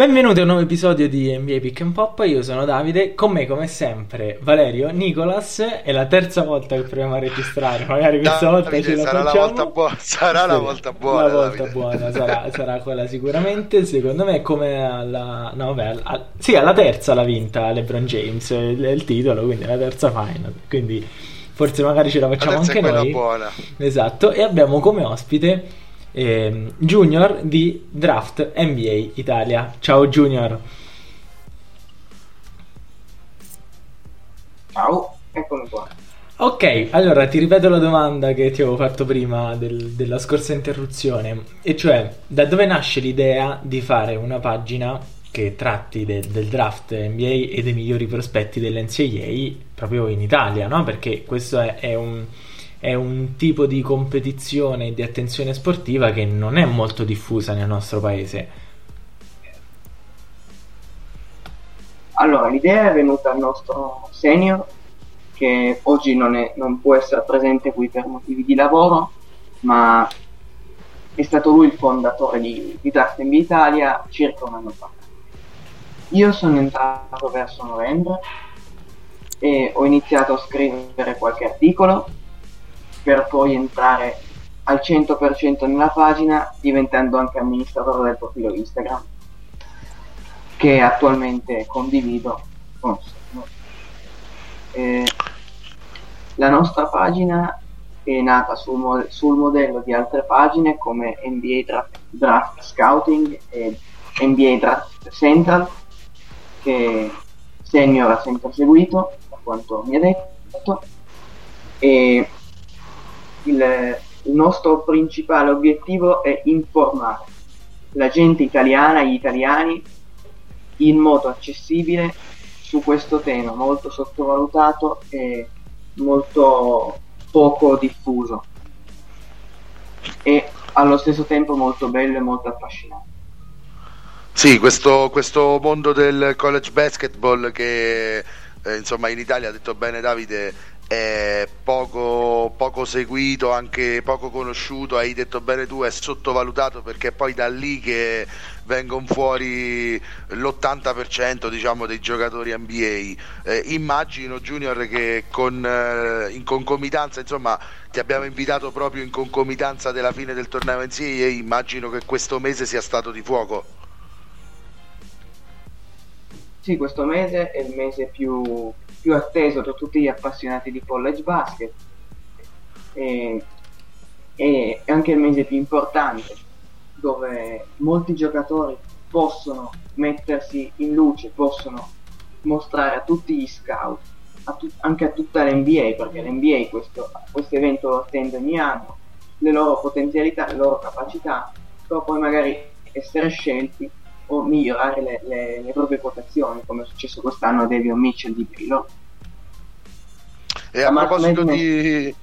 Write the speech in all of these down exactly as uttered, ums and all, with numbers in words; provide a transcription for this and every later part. Benvenuti a un nuovo episodio di N B A Pick and Pop, io sono Davide, con me come sempre Valerio, Nicolas, è la terza volta che proviamo a registrare, magari questa Davide, volta ce la sarà facciamo. La volta buona, sarà sì, la volta buona, la volta buona sarà, sarà quella sicuramente, secondo me come alla, no, vabbè, alla, sì, alla terza l'ha vinta LeBron James, il, il titolo, quindi la terza final, quindi forse magari ce la facciamo la anche noi. Buona. Esatto, e abbiamo come ospite Eh, Junior di Draft N B A Italia. Ciao Junior. Ciao, eccomi qua. Ok, allora ti ripeto la domanda che ti avevo fatto prima del, della scorsa interruzione, e cioè da dove nasce l'idea di fare una pagina che tratti de, del draft N B A e dei migliori prospetti dell'N C A A proprio in Italia, no? Perché questo è, è un... è un tipo di competizione e di attenzione sportiva che non è molto diffusa nel nostro paese. Allora, l'idea è venuta al nostro senior, che oggi non, è, non può essere presente qui per motivi di lavoro, ma è stato lui il fondatore di, di Draft N B A Italia circa un anno fa. Io sono entrato verso novembre e ho iniziato a scrivere qualche articolo, per poi entrare al cento per cento nella pagina, diventando anche amministratore del profilo Instagram che attualmente condivido con eh, la nostra pagina è nata sul, mo- sul modello di altre pagine come N B A Draft, Draft Scouting e N B A Draft Central, che Senior ha sempre seguito, da quanto mi ha detto, e Il, il nostro principale obiettivo è informare la gente italiana, gli italiani, in modo accessibile su questo tema molto sottovalutato e molto poco diffuso, e allo stesso tempo molto bello e molto affascinante. Sì, questo, questo mondo del college basketball che eh, insomma in Italia, ha detto bene Davide, è poco, poco seguito, anche poco conosciuto, hai detto bene tu, è sottovalutato, perché poi da lì che vengono fuori l'ottanta per cento diciamo dei giocatori N B A. Eh, immagino Junior che con eh, in concomitanza, insomma ti abbiamo invitato proprio in concomitanza della fine del torneo N C A A, immagino che questo mese sia stato di fuoco. Sì, questo mese è il mese più più atteso da tutti gli appassionati di college basket, e, e è anche il mese più importante, dove molti giocatori possono mettersi in luce, possono mostrare a tutti gli scout, a tu- anche a tutta l'N B A, perché l'N B A questo, questo evento lo attende ogni anno, le loro potenzialità, le loro capacità, per poi magari essere scelti o migliorare le, le, le proprie quotazioni, come è successo quest'anno a Davion Mitchell di Baylor. E a proposito di,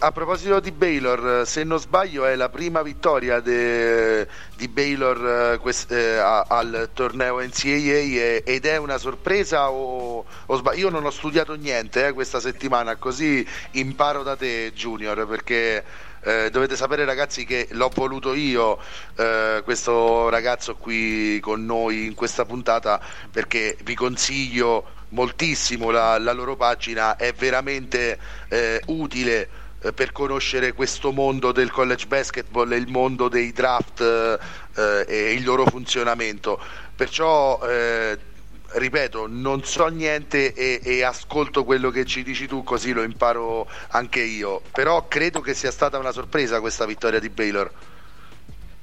a proposito di Baylor, se non sbaglio è la prima vittoria de, di Baylor quest, eh, al torneo N C A A, ed è una sorpresa o, o sbaglio? Io non ho studiato niente eh, questa settimana, così imparo da te Junior, perché Eh, dovete sapere ragazzi che l'ho voluto io eh, questo ragazzo qui con noi in questa puntata, perché vi consiglio moltissimo la, la loro pagina, è veramente eh, utile eh, per conoscere questo mondo del college basketball e il mondo dei draft eh, e il loro funzionamento, perciò eh, ripeto, non so niente e, e ascolto quello che ci dici tu, così lo imparo anche io. Però credo che sia stata una sorpresa questa vittoria di Baylor.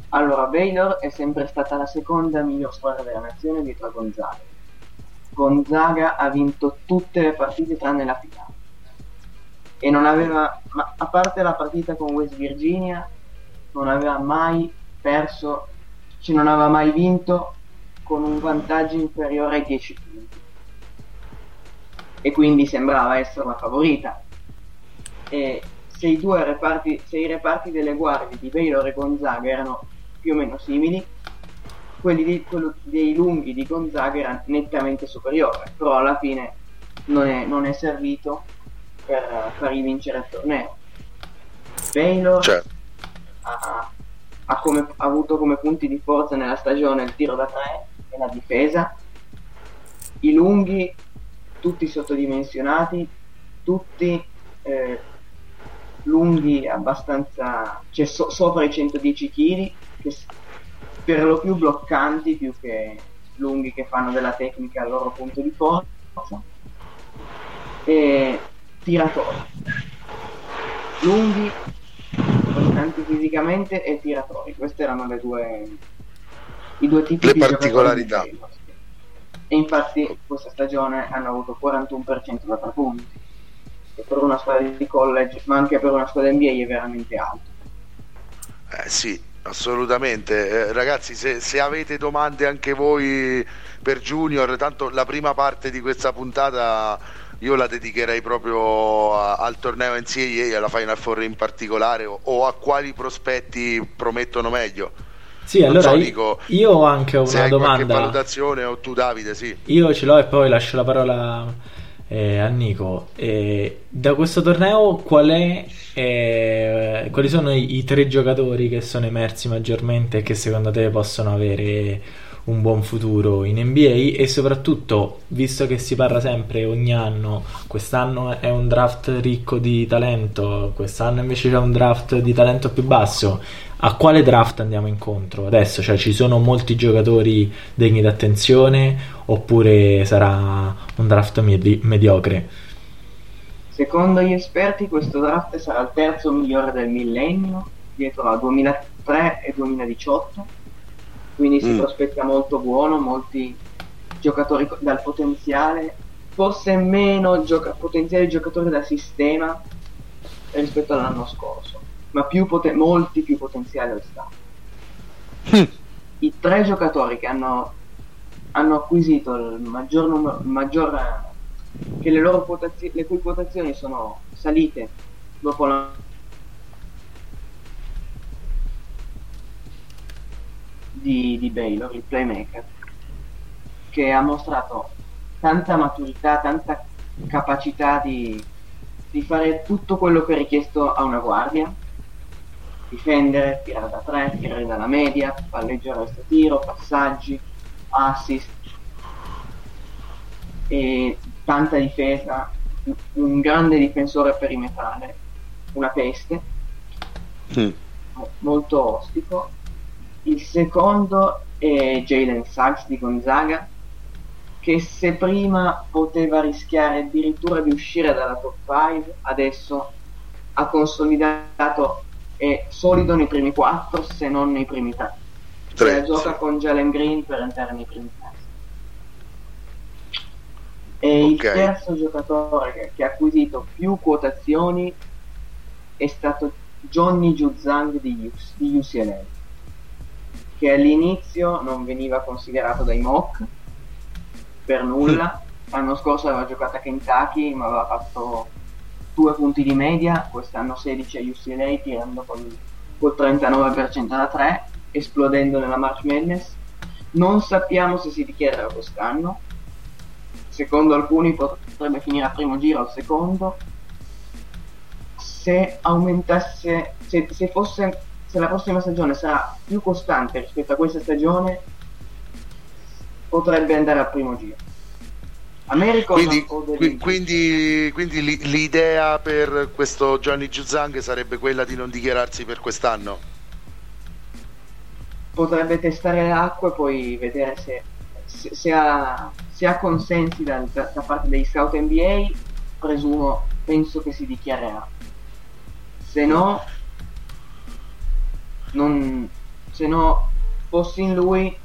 Allora, Baylor è sempre stata la seconda miglior squadra della nazione dietro a Gonzaga. Gonzaga ha vinto tutte le partite tranne la finale, e non aveva, ma a parte la partita con West Virginia, non aveva mai perso, cioè non aveva mai vinto con un vantaggio inferiore ai dieci punti, e quindi sembrava essere la favorita. E se i due reparti, se i reparti delle guardie di Baylor e Gonzaga erano più o meno simili, quelli di, quello dei lunghi di Gonzaga era nettamente superiore, però alla fine non è, non è servito per far vincere il torneo. Baylor certo. ha, ha, come, ha avuto come punti di forza nella stagione il tiro da tre, nella difesa, i lunghi tutti sottodimensionati, tutti eh, lunghi abbastanza, cioè so, sopra i centodieci chilogrammi, che per lo più bloccanti più che lunghi, che fanno della tecnica al loro punto di forza, e tiratori lunghi, bloccanti fisicamente e tiratori. Queste erano le due i due tipi le di particolarità. E infatti questa stagione hanno avuto quarantuno percento da tre punti, che per una squadra di college, ma anche per una squadra N B A, è veramente alto. Eh sì, assolutamente. Eh, ragazzi, se, se avete domande anche voi per Junior, tanto la prima parte di questa puntata io la dedicherei proprio a, al torneo N C A A, alla Final Four in particolare, o, o a quali prospetti promettono meglio. Sì, allora so, dico, io ho anche una se hai domanda. Qualche valutazione, o tu, Davide? Sì. Io ce l'ho e poi lascio la parola eh, a Nico. Eh, da questo torneo, qual è, eh, quali sono i, i tre giocatori che sono emersi maggiormente e che secondo te possono avere un buon futuro in N B A? E soprattutto, visto che si parla sempre ogni anno, quest'anno è un draft ricco di talento, quest'anno invece c'è un draft di talento più basso, a quale draft andiamo incontro adesso? Cioè, ci sono molti giocatori degni d'attenzione, oppure sarà un draft medi- mediocre? Secondo gli esperti questo draft sarà il terzo migliore del millennio, dietro al duemilatré e duemiladiciotto, quindi si mm. prospetta molto buono, molti giocatori dal potenziale, forse meno gioca- potenziali giocatori da sistema rispetto all'anno scorso, ma più poten- molti più potenziali al stato. I tre giocatori che hanno, hanno acquisito il maggior numero, il maggior, che le loro quotazioni, le cui quotazioni sono salite dopo la di, di Baylor, il playmaker, che ha mostrato tanta maturità, tanta capacità di, di fare tutto quello che è richiesto a una guardia: difendere, tirare da tre, tirare dalla media, palleggiare questo tiro, passaggi, assist, e tanta difesa, un grande difensore perimetrale, una peste, sì. molto ostico. Il secondo è Jalen Suggs di Gonzaga, che se prima poteva rischiare addirittura di uscire dalla top cinque, adesso ha consolidato, è solido nei primi quattro, se non nei primi tre. tre La gioca con Jalen Green per entrare nei primi tre. E okay. Il terzo giocatore che, che ha acquisito più quotazioni è stato Johnny Juzang di, di U C L A, che all'inizio non veniva considerato dai mock per nulla. L'anno scorso aveva giocato a Kentucky, ma aveva fatto due punti di media, quest'anno sedici a U C L A, tirando col, col trentanove percento da tre, esplodendo nella March Madness. Non sappiamo se si dichiarerà quest'anno, secondo alcuni potrebbe finire al primo giro, al secondo, se aumentasse, se, se fosse, se la prossima stagione sarà più costante rispetto a questa stagione, potrebbe andare al primo giro. Quindi, qui, quindi, quindi l'idea per questo Johnny Juzang sarebbe quella di non dichiararsi per quest'anno? Potrebbe testare l'acqua e poi vedere se, se, se, ha, se ha consensi da, da, da parte degli scout N B A. Presumo, penso che si dichiarerà. Se no, non, se no fossi in lui,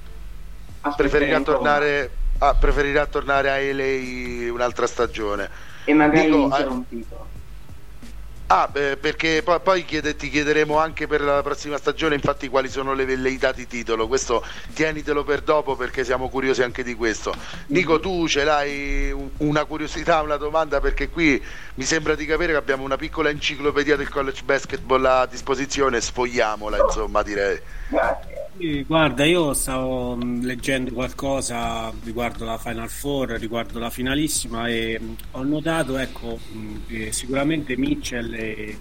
preferirà tornare... Ah, preferirà tornare a L A un'altra stagione e magari Dico, vincere ah, un titolo. Ah, beh, perché poi, poi chiede, ti chiederemo anche per la prossima stagione, infatti, quali sono le velleità di titolo. Questo tienitelo per dopo, perché siamo curiosi anche di questo. Nico, tu ce l'hai una curiosità, una domanda? Perché qui mi sembra di capire che abbiamo una piccola enciclopedia del college basketball a disposizione, sfogliamola, insomma, direi. Grazie. Guarda, io stavo leggendo qualcosa riguardo la Final Four, riguardo la finalissima, e ho notato, ecco, che sicuramente Mitchell è,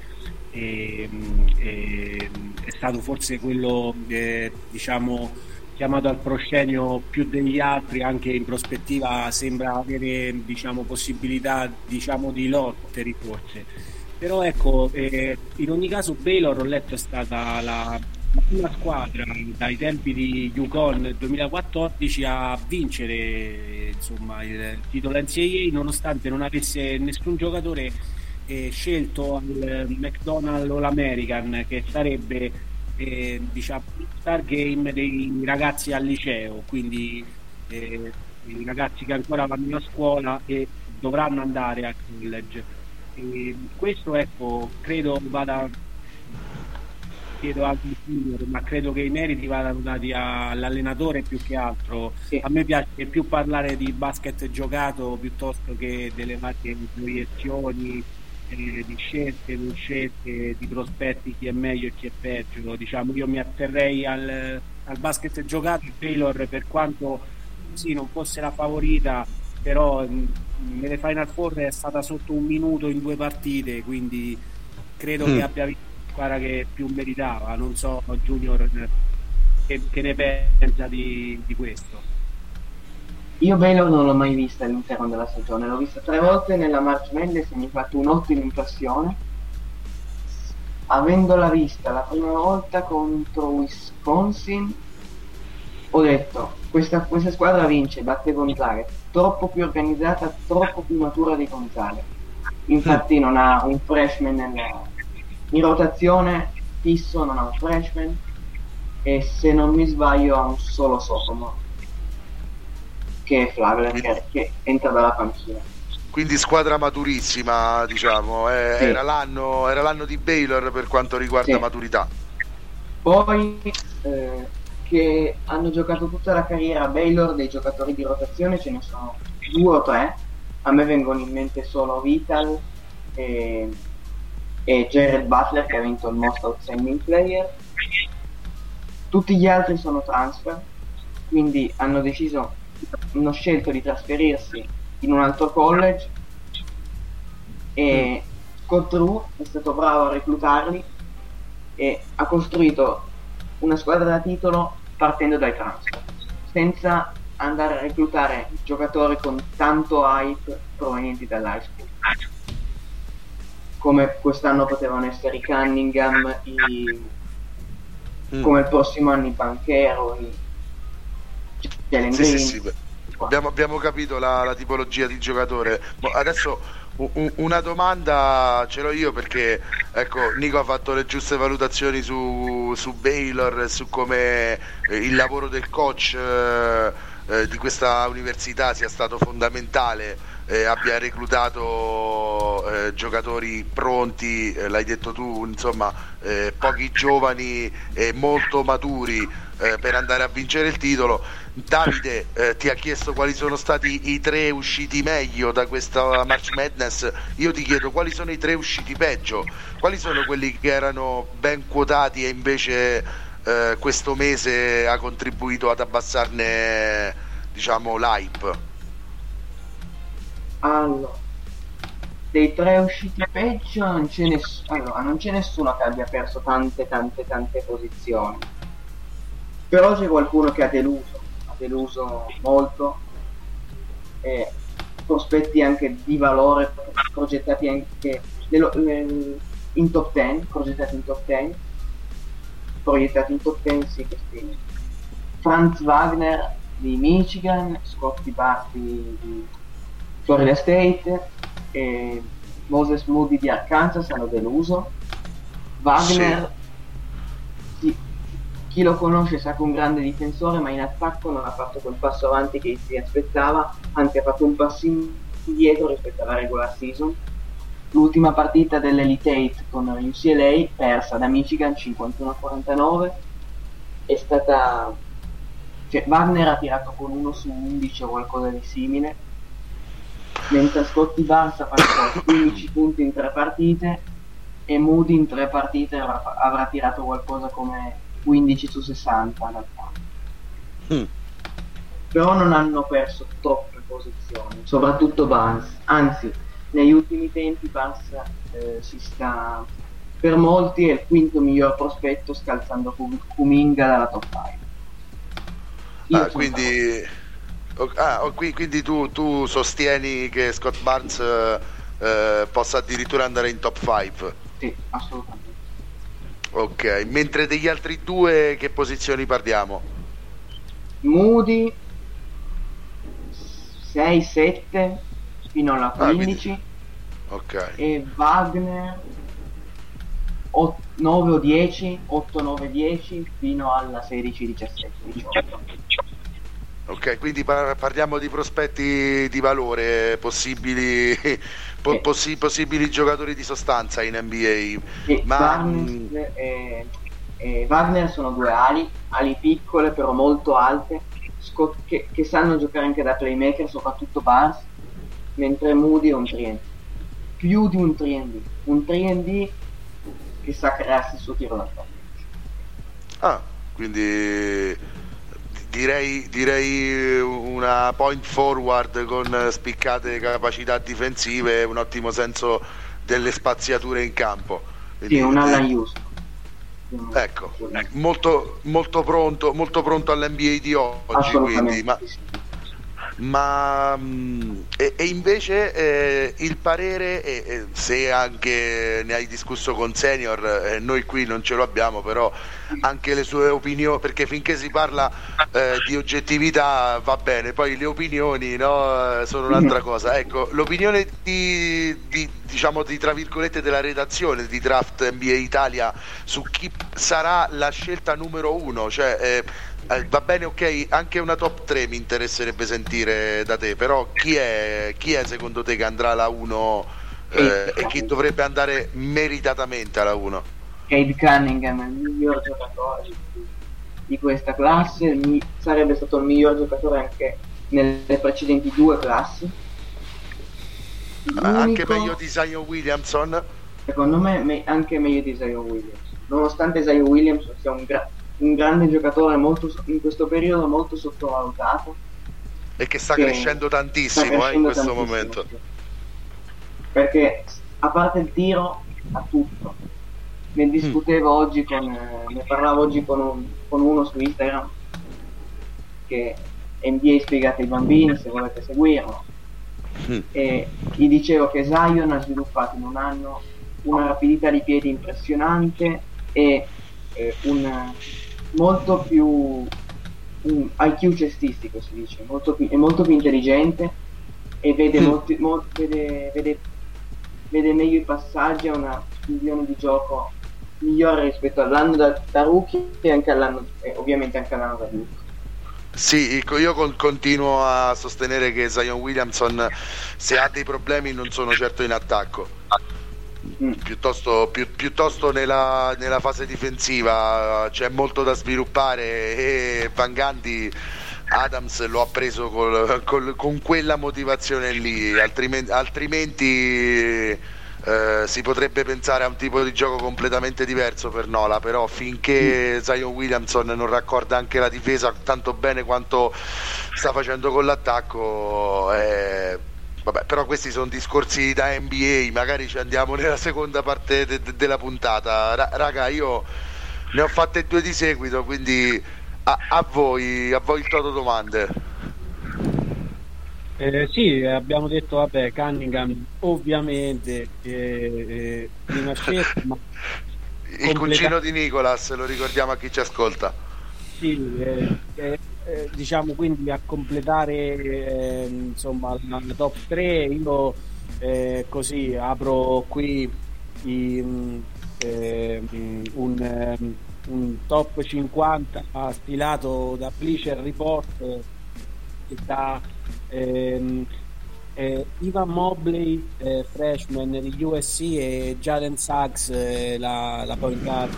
è, è stato forse quello, eh, diciamo, chiamato al proscenio più degli altri, anche in prospettiva sembra avere, diciamo, possibilità, diciamo, di lotte ricorse. Però ecco, eh, in ogni caso Baylor, ho letto, è stata la prima squadra dai tempi di UConn duemilaquattordici a vincere, insomma, il titolo N C A A, nonostante non avesse nessun giocatore eh, scelto al McDonald's o l'American, che sarebbe Eh, diciamo star game dei ragazzi al liceo, quindi eh, i ragazzi che ancora vanno a scuola e dovranno andare al college. E questo, ecco, credo vada, chiedo al Junior, ma credo che i meriti vadano dati all'allenatore più che altro. Sì. A me piace più parlare di basket giocato piuttosto che delle varie proiezioni, di scelte, non scelte, di prospetti, chi è meglio e chi è peggio. Diciamo, io mi atterrei al, al basket giocato. Taylor, per quanto sì non fosse la favorita, però nelle Final Four è stata sotto un minuto in due partite, quindi credo mm. che abbia vinto la squadra che più meritava. Non so, Junior, che, che ne pensa di, di questo? Io Baylor non l'ho mai vista all'interno della stagione, l'ho vista tre volte nella March Madness e mi ha fatto un'ottima impressione. Avendola vista la prima volta contro Wisconsin, ho detto, questa, questa squadra vince, batte Gonzaga, troppo più organizzata, troppo più matura di Gonzaga. Infatti non ha un freshman nella, in rotazione, fisso non ha un freshman, e se non mi sbaglio ha un solo sophomore, che è Flavio, che, che entra dalla panchina. Quindi squadra maturissima, diciamo, eh, sì. era, l'anno, era l'anno di Baylor per quanto riguarda sì. maturità. Poi eh, che hanno giocato tutta la carriera Baylor, dei giocatori di rotazione ce ne sono due o tre, a me vengono in mente solo Vital e, e Jared Butler, che ha vinto il Most Outstanding Player. Tutti gli altri sono transfer, quindi hanno deciso hanno scelto di trasferirsi in un altro college, e Scott Drew è stato bravo a reclutarli e ha costruito una squadra da titolo partendo dai transfer, senza andare a reclutare giocatori con tanto hype provenienti dall'high school, come quest'anno potevano essere i Cunningham, i... Mm. come il prossimo anno i Banchero, i... Sì, sì, sì. Abbiamo, abbiamo capito la, la tipologia di giocatore. Adesso u- una domanda ce l'ho io, perché ecco, Nico ha fatto le giuste valutazioni su, su Baylor, su come eh, il lavoro del coach eh, eh, di questa università sia stato fondamentale, eh, abbia reclutato eh, giocatori pronti, eh, l'hai detto tu, insomma, eh, pochi giovani e molto maturi Eh, per andare a vincere il titolo. Davide eh, ti ha chiesto quali sono stati i tre usciti meglio da questa March Madness. Io ti chiedo quali sono i tre usciti peggio, quali sono quelli che erano ben quotati e invece eh, questo mese ha contribuito ad abbassarne, diciamo, l'hype. Allora, dei tre usciti peggio non c'è, ness- allora, non c'è nessuno che abbia perso tante tante tante posizioni, però c'è qualcuno che ha deluso, ha deluso molto, eh, prospetti anche di valore, progettati anche in top ten, progettati in top ten, proiettati in top ten, sì, questi. Franz Wagner di Michigan, Scottie Barnes di Florida State, e Moses Moody di Arkansas hanno deluso. Wagner... Sì. Chi lo conosce sa che è un grande difensore, ma in attacco non ha fatto quel passo avanti che si aspettava, anzi ha fatto un passo indietro rispetto alla regular season. L'ultima partita dell'Elite otto con U C L A, persa da Michigan cinquantuno a quarantanove, è stata... Cioè, Wagner ha tirato con uno su undici o qualcosa di simile, mentre Scottie Barnes ha fatto quindici punti in tre partite e Moody in tre partite avrà, avrà tirato qualcosa come quindici su sessanta in realtà. Mm. Però non hanno perso troppe posizioni, soprattutto Barnes, anzi negli ultimi tempi Barnes eh, si sta, per molti è il quinto miglior prospetto, scalzando Kuminga dalla top cinque. Ah, quindi, ah, quindi tu, tu sostieni che Scott Barnes eh, possa addirittura andare in top cinque? Sì, assolutamente. Ok, mentre degli altri due che posizioni parliamo? Moody sei sette fino alla quindici, ah, okay. E Wagner nove o dieci, otto nove dieci fino alla sedici diciassette diciotto. Ok, quindi par- parliamo di prospetti di valore, possibili po- possi- possibili giocatori di sostanza in N B A. E ma Wagner, eh, eh, Wagner sono due ali, ali piccole però molto alte, sco- che-, che sanno giocare anche da playmaker, soprattutto Barnes, mentre Moody è un tre and D, più di un tre and D, un tre and D che sa crearsi il suo tiro da fuori. Ah, quindi... Direi, direi una point forward con spiccate capacità difensive e un ottimo senso delle spaziature in campo. Quindi, sì, un Alan Houston. Ecco, molto, molto pronto, molto pronto all'N B A di oggi. Quindi, ma ma e, e invece eh, il parere, e, e se anche ne hai discusso con Senior, eh, noi qui non ce lo abbiamo, però anche le sue opinioni, perché finché si parla eh, di oggettività va bene, poi le opinioni, no, sono un'altra cosa. Ecco, l'opinione di, di diciamo di tra virgolette della redazione di Draft N B A Italia su chi sarà la scelta numero uno, cioè eh, va bene, ok, anche una top tre mi interesserebbe sentire da te, però chi è, chi è secondo te che andrà alla uno eh, e chi dovrebbe andare meritatamente alla uno? Cade Cunningham è il miglior giocatore di questa classe, mi, sarebbe stato il miglior giocatore anche nelle precedenti due classi. L'unico, anche meglio di Zion Williamson? Secondo me me anche meglio di Zion Williamson, nonostante Zion Williamson sia un grande un grande giocatore molto, in questo periodo molto sottovalutato e che sta che crescendo tantissimo, sta crescendo eh, in questo tantissimo, momento, perché a parte il tiro ha tutto. Ne discutevo mm. oggi con ne parlavo oggi con, un, con uno su Instagram, che N B A spiegate ai bambini se volete seguirlo, mm. e gli dicevo che Zion ha sviluppato in un anno una rapidità di piedi impressionante e eh, un molto più un I Q cestistico, si dice, molto più, è molto più intelligente e vede, mm. molti, molti, vede, vede, vede meglio i passaggi, ha una visione di gioco migliore rispetto all'anno da, da rookie e anche all'anno, eh, ovviamente anche all'anno da rookie. Sì, io continuo a sostenere che Zion Williamson, se ha dei problemi, non sono certo in attacco. Mm. piuttosto, pi, piuttosto nella, nella fase difensiva c'è molto da sviluppare e Van Gundy Adams lo ha preso col, col, con quella motivazione lì, altrimenti, altrimenti eh, si potrebbe pensare a un tipo di gioco completamente diverso per Nola, però finché mm. Zion Williamson non raccorda anche la difesa tanto bene quanto sta facendo con l'attacco, eh, vabbè, però questi sono discorsi da N B A, magari ci andiamo nella seconda parte de- de- della puntata. Ra- raga, io ne ho fatte due di seguito, quindi a, a voi a voi il toto domande. Eh, sì, abbiamo detto, vabbè, Cunningham ovviamente eh, eh, prima scelta, ma il completa... cugino di Nicolas, lo ricordiamo a chi ci ascolta. Sì, eh, eh... Eh, diciamo, quindi a completare eh, insomma la top tre io eh, così apro qui i, eh, un, un top cinquanta stilato da Bleacher Report che dà eh, eh, Ivan Mobley eh, freshman di U S C e Jalen Suggs eh, la, la point guard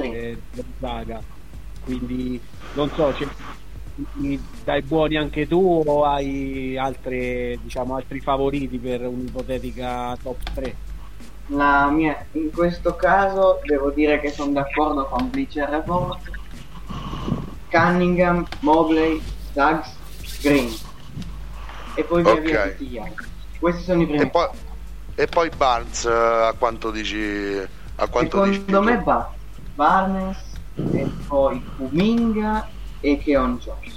eh, di Gonzaga, quindi non so, c'è dai buoni anche tu o hai altre, diciamo, altri favoriti per un'ipotetica top tre? La mia, in questo caso devo dire che sono d'accordo con Bleacher Report. Cunningham, Mobley, Suggs, Green e poi via, okay, via tutti gli altri. Questi sono i primi. E poi, e poi Barnes, a quanto dici? A quanto secondo dici me Barnes Barnes e poi Kuminga e Keon Johnson.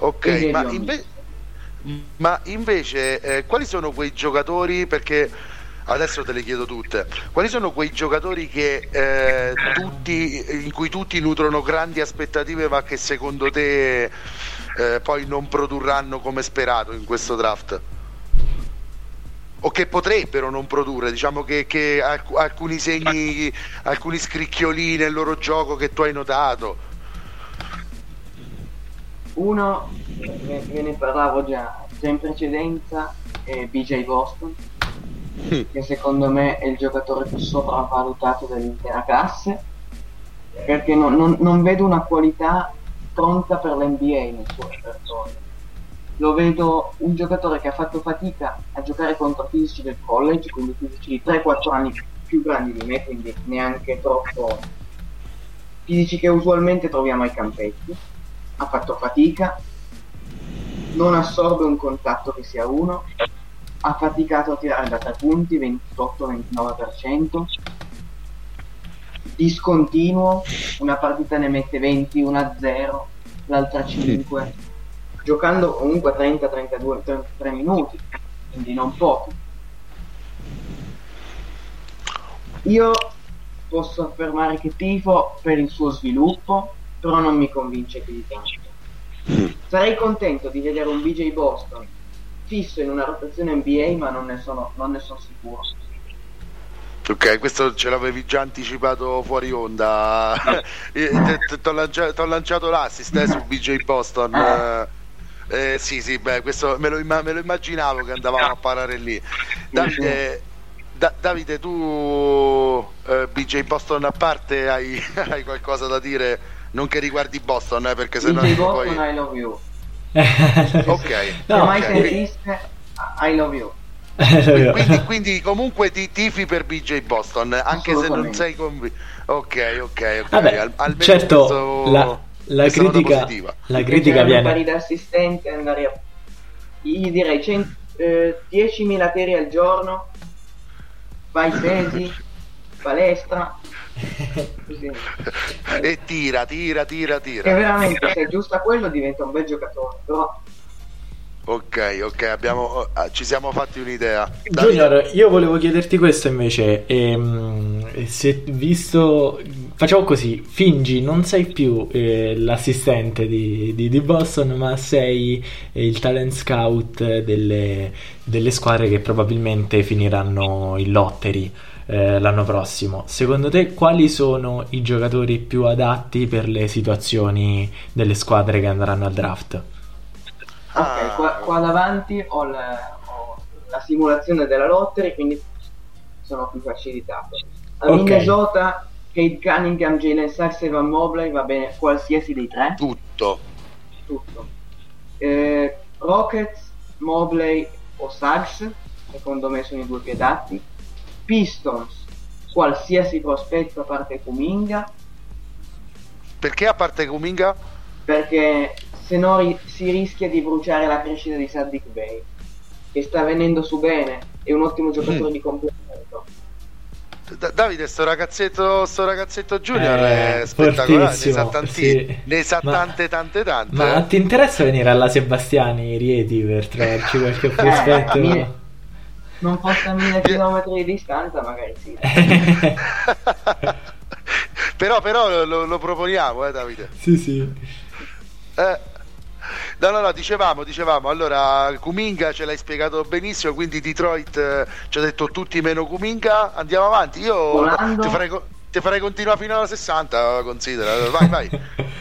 Ok, e ma, inve- ma invece eh, quali sono quei giocatori, perché adesso te le chiedo tutte, quali sono quei giocatori che eh, tutti, in cui tutti nutrono grandi aspettative ma che secondo te eh, poi non produrranno come sperato in questo draft? O che potrebbero non produrre, diciamo che, che alc- alcuni segni, alcuni scricchiolini nel loro gioco che tu hai notato? Uno, ve ne parlavo già, già in precedenza, è B J. Boston, mm. che secondo me è il giocatore più sopravvalutato dell'intera classe, perché non, non, non vedo una qualità pronta per l'N B A nel suo repertorio. Lo vedo un giocatore che ha fatto fatica a giocare contro fisici del college, quindi fisici di tre quattro anni più grandi di me, quindi neanche troppo fisici che usualmente troviamo ai campetti. Ha fatto fatica, non assorbe un contatto che sia uno, ha faticato a tirare da tre punti, ventotto ventinove percento, discontinuo, una partita ne mette venti, una zero, l'altra cinque, giocando comunque trenta, trentadue, trentatré minuti, quindi non poco. Io posso affermare che tifo per il suo sviluppo, però non mi convince più di tanto. Sarei contento di vedere un B J. Boston fisso in una rotazione N B A, ma non ne sono, non ne sono sicuro. Ok, questo ce l'avevi già anticipato fuori onda. T'ho lanciato, lanciato l'assist eh, su B J. Boston. Eh. Eh, sì, sì, beh, questo me lo, me lo immaginavo che andavamo a parare lì. Davide, Da- Davide tu eh, B J. Boston a parte, hai, hai qualcosa da dire? Non che riguardi Boston, eh, perché sennò no poi... I love you. Ok. No, se mai sentiste, I love you. Quindi, quindi comunque ti tifi per B J. Boston, anche se non sei convinto. Ok, ok, ok. Vabbè, Al- almeno certo, questo... la, la critica la critica viene pari da assistente, andare a... Gli direi cent... eh, diecimila tiri al giorno, vai pesi, palestra. Così. E tira, tira, tira, tira. Che veramente tira. Se è giusto quello diventa un bel giocatore, però... Ok, ok, abbiamo, ci siamo fatti un'idea. Junior, io volevo chiederti questo invece. Ehm, se visto, facciamo così: fingi non sei più eh, l'assistente di, di, di Boston, ma sei il talent scout delle, delle squadre che probabilmente finiranno in lottery l'anno prossimo. Secondo te quali sono i giocatori più adatti per le situazioni delle squadre che andranno al draft? Ok, qua, qua davanti ho la, ho la simulazione della lottery, quindi sono più facilitato. Al okay. Minnesota, Cade Cunningham, Jalen Suggs, Evan Mobley, va bene qualsiasi dei tre. Tutto. Tutto. Eh, Rockets, Mobley o Suggs, secondo me sono i due più adatti. Pistons, qualsiasi prospetto a parte Kuminga. Perché a parte Kuminga? Perché se no ri- si rischia di bruciare la crescita di Saddiq Bey, che sta venendo su bene, è un ottimo giocatore mm. di complemento. Da- Davide, sto ragazzetto sto ragazzetto Junior eh, è spettacolare, ne sa, tanti, sì. ne sa ma, tante tante tante. Ma ti interessa venire alla Sebastiani Rieti per trovarci qualche prospetto? Eh, mie- Non fosse a mille chilometri di distanza, magari sì. Però, però lo, lo proponiamo, eh, Davide. Sì, sì. Eh, no, no, no, dicevamo, dicevamo. Allora, Kuminga ce l'hai spiegato benissimo. Quindi Detroit eh, ci ha detto tutti meno Kuminga. Andiamo avanti. Io Orlando... ti, farei, ti farei continuare fino alla sessanta. Considera, vai, vai.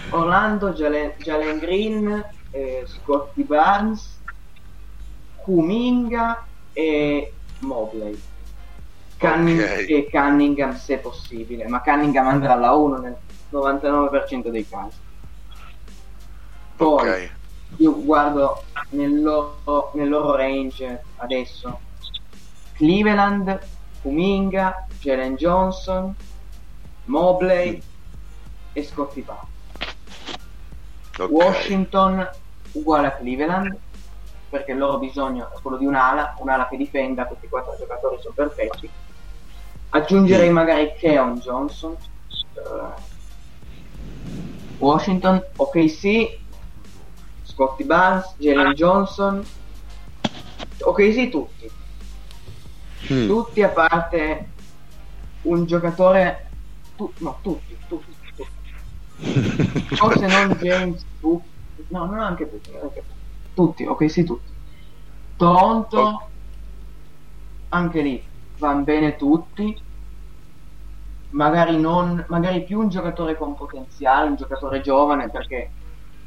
Orlando, Jalen, Jalen Green, eh, Scottie Barnes, Kuminga e Mobley. Cunning- okay. E Cunningham se possibile, ma Cunningham andrà alla uno nel novantanove percento dei casi. Poi okay. io guardo nel loro, nel loro range adesso Cleveland, Kuminga, Jalen Johnson, Mobley mm. e Scottie Barnes. Okay. Washington uguale a Cleveland, perché il loro bisogno è quello di un'ala, un'ala che difenda, questi quattro giocatori sono perfetti. Aggiungerei magari Keon Johnson, uh, Washington, O K C, Scottie Barnes, Jalen Johnson, ok, sì, tutti mm. tutti a parte un giocatore tu, no tutti tutti, tutti. forse non James tu, no non anche tutti okay. tutti ok sì tutti Toronto okay. anche lì van bene tutti, magari non magari più un giocatore con potenziale, un giocatore giovane, perché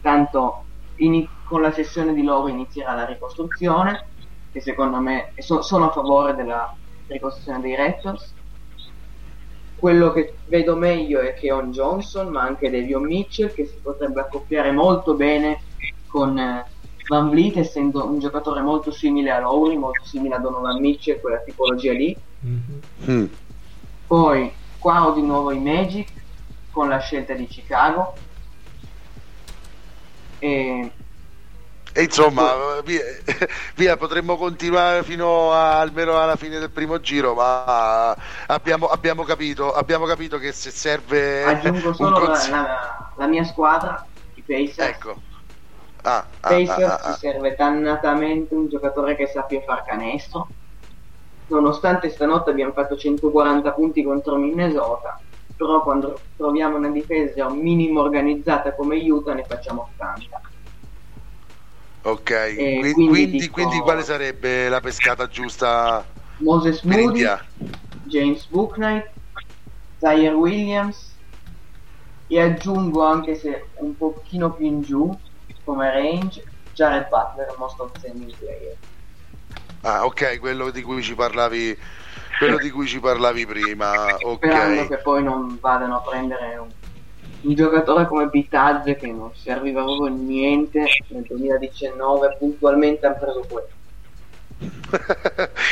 tanto in, con la sessione di loro inizierà la ricostruzione, che secondo me so, sono a favore della ricostruzione dei Raptors. Quello che vedo meglio è Keon Johnson, ma anche Davion Mitchell, che si potrebbe accoppiare molto bene con eh, Van Vliet, essendo un giocatore molto simile a Lowry, molto simile a Donovan Mitchell, quella tipologia lì. Mm-hmm. Mm. Poi qua ho di nuovo i Magic con la scelta di Chicago. E, e insomma via, via potremmo continuare fino a, almeno alla fine del primo giro, ma abbiamo, abbiamo capito abbiamo capito che se serve aggiungo solo un consiglio... la, la, la mia squadra, i Pacers, ecco ah, ah, Pacers ah, ah, ah. ci serve dannatamente un giocatore che sappia far canestro, nonostante stanotte abbiamo fatto centoquaranta punti contro Minnesota, però quando troviamo una difesa un minimo organizzata come Utah ne facciamo ottanta. Ok, eh, quindi, quindi, dico... quindi quale sarebbe la pescata giusta? Moses Moody, James Bouknight, Zion Williams, e aggiungo, anche se un pochino più in giù come range, Jared Butler, most of the player. Ah ok, quello di cui ci parlavi quello di cui ci parlavi prima, ok. Sperando che poi non vadano a prendere un, un giocatore come Bitadze, che non serviva proprio niente nel duemiladiciannove, puntualmente hanno preso quello.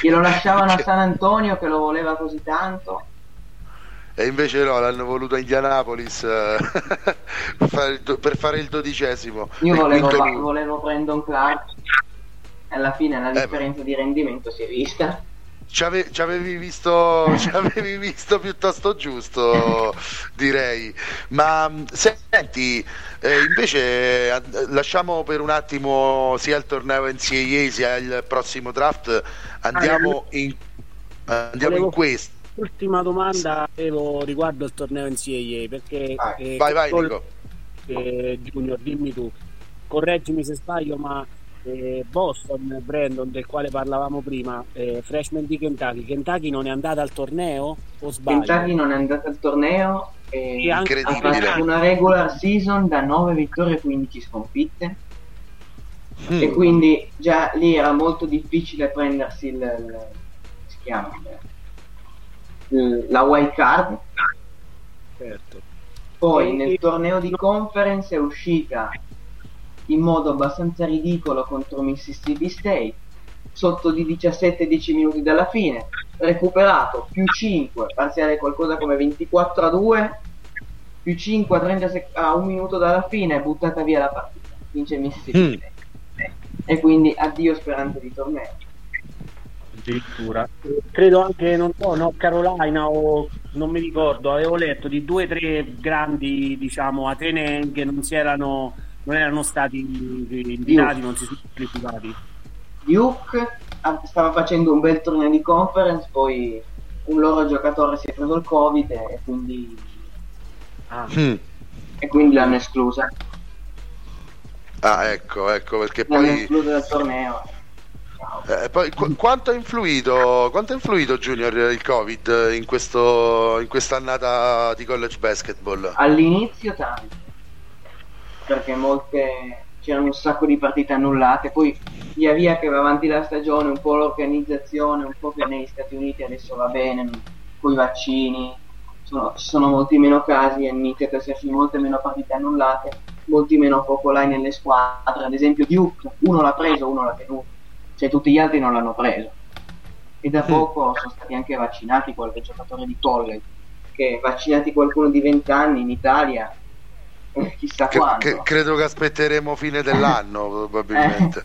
Glielo lasciavano a San Antonio, che lo voleva così tanto, e invece no, l'hanno voluto a Indianapolis per fare il dodicesimo. Io volevo, va, volevo Brandon Clark, alla fine la differenza eh, di rendimento si è vista. Ci ave, avevi visto ci avevi visto piuttosto giusto, direi. Ma senti, eh, invece eh, lasciamo per un attimo sia il torneo N C A A sia il prossimo draft, andiamo ah, in andiamo volevo, in questo. L'ultima domanda avevo riguardo il torneo N C A A, perché ah, eh, vai vai col, Nico. Eh, Junior, dimmi tu, correggimi se sbaglio, ma Boston, Brandon, del quale parlavamo prima, eh, freshman di Kentucky Kentucky non è andata al torneo, o sbaglio? Kentucky non è andata al torneo, eh, ha fatto una regular season da nove vittorie e quindici sconfitte, mm. e quindi già lì era molto difficile prendersi il, il si chiama, il, la wild card, certo. Poi e, nel e... torneo di conference è uscita in modo abbastanza ridicolo contro Mississippi State, sotto di diciassette dieci minuti dalla fine, recuperato, più cinque, parziale qualcosa come ventiquattro a due, più cinque a trenta sec- a un minuto dalla fine, buttata via la partita, vince Mississippi State. Mm. E quindi addio speranza di torneo. Addirittura. Credo anche, non so, no, Carolina o... non mi ricordo, avevo letto di due o tre grandi, diciamo, Atene che non si erano... non erano stati invitati, non si sono qualificati. Duke stava facendo un bel torneo di conference, poi un loro giocatore si è preso il Covid e quindi ah. mm. e quindi l'hanno esclusa. Ah ecco, ecco perché l'hanno poi esclusa dal torneo. Eh, poi qu- quanto ha influito quanto ha influito Junior il Covid in questo in quest'annata di college basketball? All'inizio tanto, perché molte c'erano un sacco di partite annullate, poi via via che va avanti la stagione, un po' l'organizzazione, un po' che negli Stati Uniti adesso va bene con i vaccini, sono, ci sono molti meno casi, è iniziato ad esserci molte meno partite annullate, molti meno focolai nelle squadre. Ad esempio Duke, uno l'ha preso, uno l'ha tenuto, cioè tutti gli altri non l'hanno preso, e da poco sono stati anche vaccinati qualche giocatore di college, che vaccinati qualcuno di vent'anni in Italia chissà che, quando che, credo che aspetteremo fine dell'anno probabilmente,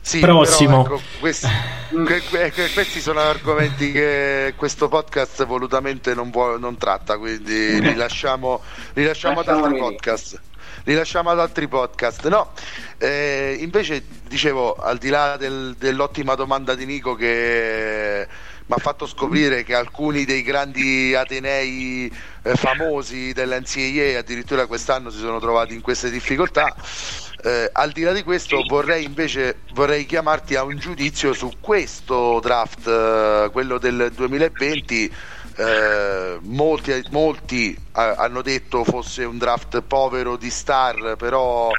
sì, prossimo. Però, ecco, questi, que, que, que, questi sono argomenti che questo podcast volutamente non, vuole, non tratta, quindi li lasciamo, li lasciamo ad altri podcast. li lasciamo ad altri podcast. No, eh, invece dicevo, al di là del, dell'ottima domanda di Nico che mi ha fatto scoprire che alcuni dei grandi atenei eh, famosi dell'N C A A addirittura quest'anno si sono trovati in queste difficoltà, eh, al di là di questo vorrei invece vorrei chiamarti a un giudizio su questo draft, eh, quello del duemilaventi. Eh, molti molti ah, hanno detto fosse un draft povero di star, però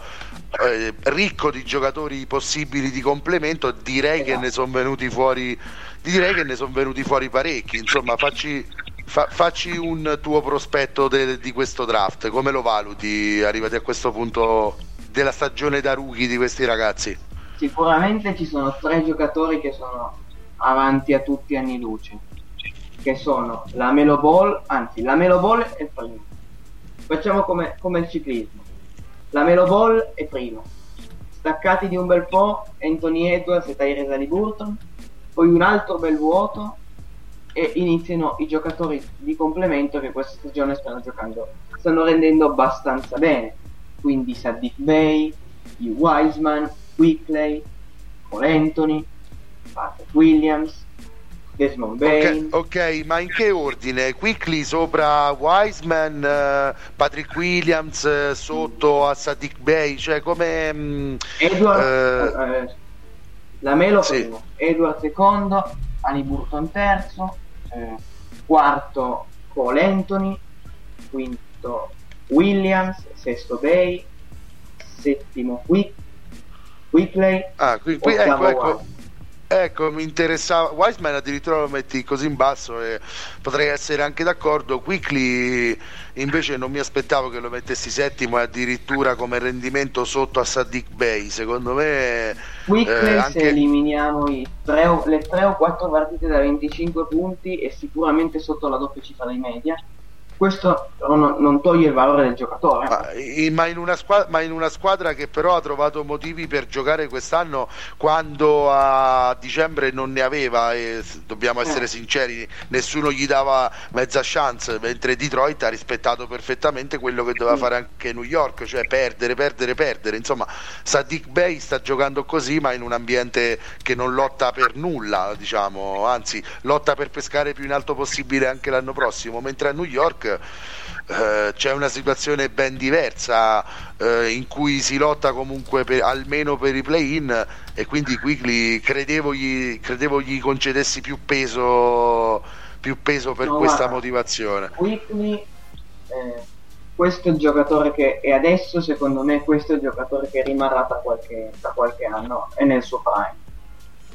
eh, ricco di giocatori possibili di complemento. Direi che ne sono venuti fuori direi che ne sono venuti fuori parecchi. Insomma, facci, fa, facci un tuo prospetto de, di questo draft, come lo valuti arrivati a questo punto della stagione da rookie di questi ragazzi? Sicuramente ci sono tre giocatori che sono avanti a tutti anni luce, che sono LaMelo Ball, anzi LaMelo Ball è primo. Facciamo come, come il ciclismo: LaMelo Ball è primo, staccati di un bel po' Anthony Edwards e Tyrese Haliburton, poi un altro bel vuoto e iniziano i giocatori di complemento che questa stagione stanno giocando, stanno rendendo abbastanza bene, quindi Saddiq Bey, Wiseman, Quickley, Cole Anthony, Patrick Williams, Desmond Bain. Okay, ok, ma in che ordine? Quickley sopra Wiseman, eh, Patrick Williams eh, sotto a Saddiq Bey, cioè come mh, Edward eh, eh, LaMelo sì. Primo, Edward secondo, Haliburton terzo, eh, quarto Cole Anthony, quinto Williams, sesto Bey, settimo Quick, Quickley, ah, qui, qui, ecco, ecco. Ecco, mi interessava Wiseman, addirittura lo metti così in basso e potrei essere anche d'accordo. Quickley invece non mi aspettavo che lo mettessi settimo e addirittura come rendimento sotto a Saddiq Bey. Secondo me Quickley, eh, anche... se eliminiamo i tre o, le tre o quattro partite da venticinque punti è sicuramente sotto la doppia cifra di media. Questo non, non toglie il valore del giocatore, ma in, ma, in una squadra, ma in una squadra che però ha trovato motivi per giocare quest'anno quando a dicembre non ne aveva, e dobbiamo essere eh. sinceri, nessuno gli dava mezza chance, mentre Detroit ha rispettato perfettamente quello che doveva mm. fare anche New York, cioè perdere, perdere, perdere. Insomma, Saddiq Bey sta giocando così, ma in un ambiente che non lotta per nulla, diciamo, anzi lotta per pescare più in alto possibile anche l'anno prossimo, mentre a New York Uh, c'è una situazione ben diversa uh, in cui si lotta comunque per, almeno per i play-in, e quindi Quickley credevo gli, credevo gli concedessi più peso più peso per no, questa guarda, motivazione. Quickley, eh, questo è il giocatore che è adesso, secondo me questo è il giocatore che rimarrà tra qualche, tra qualche anno e nel suo prime.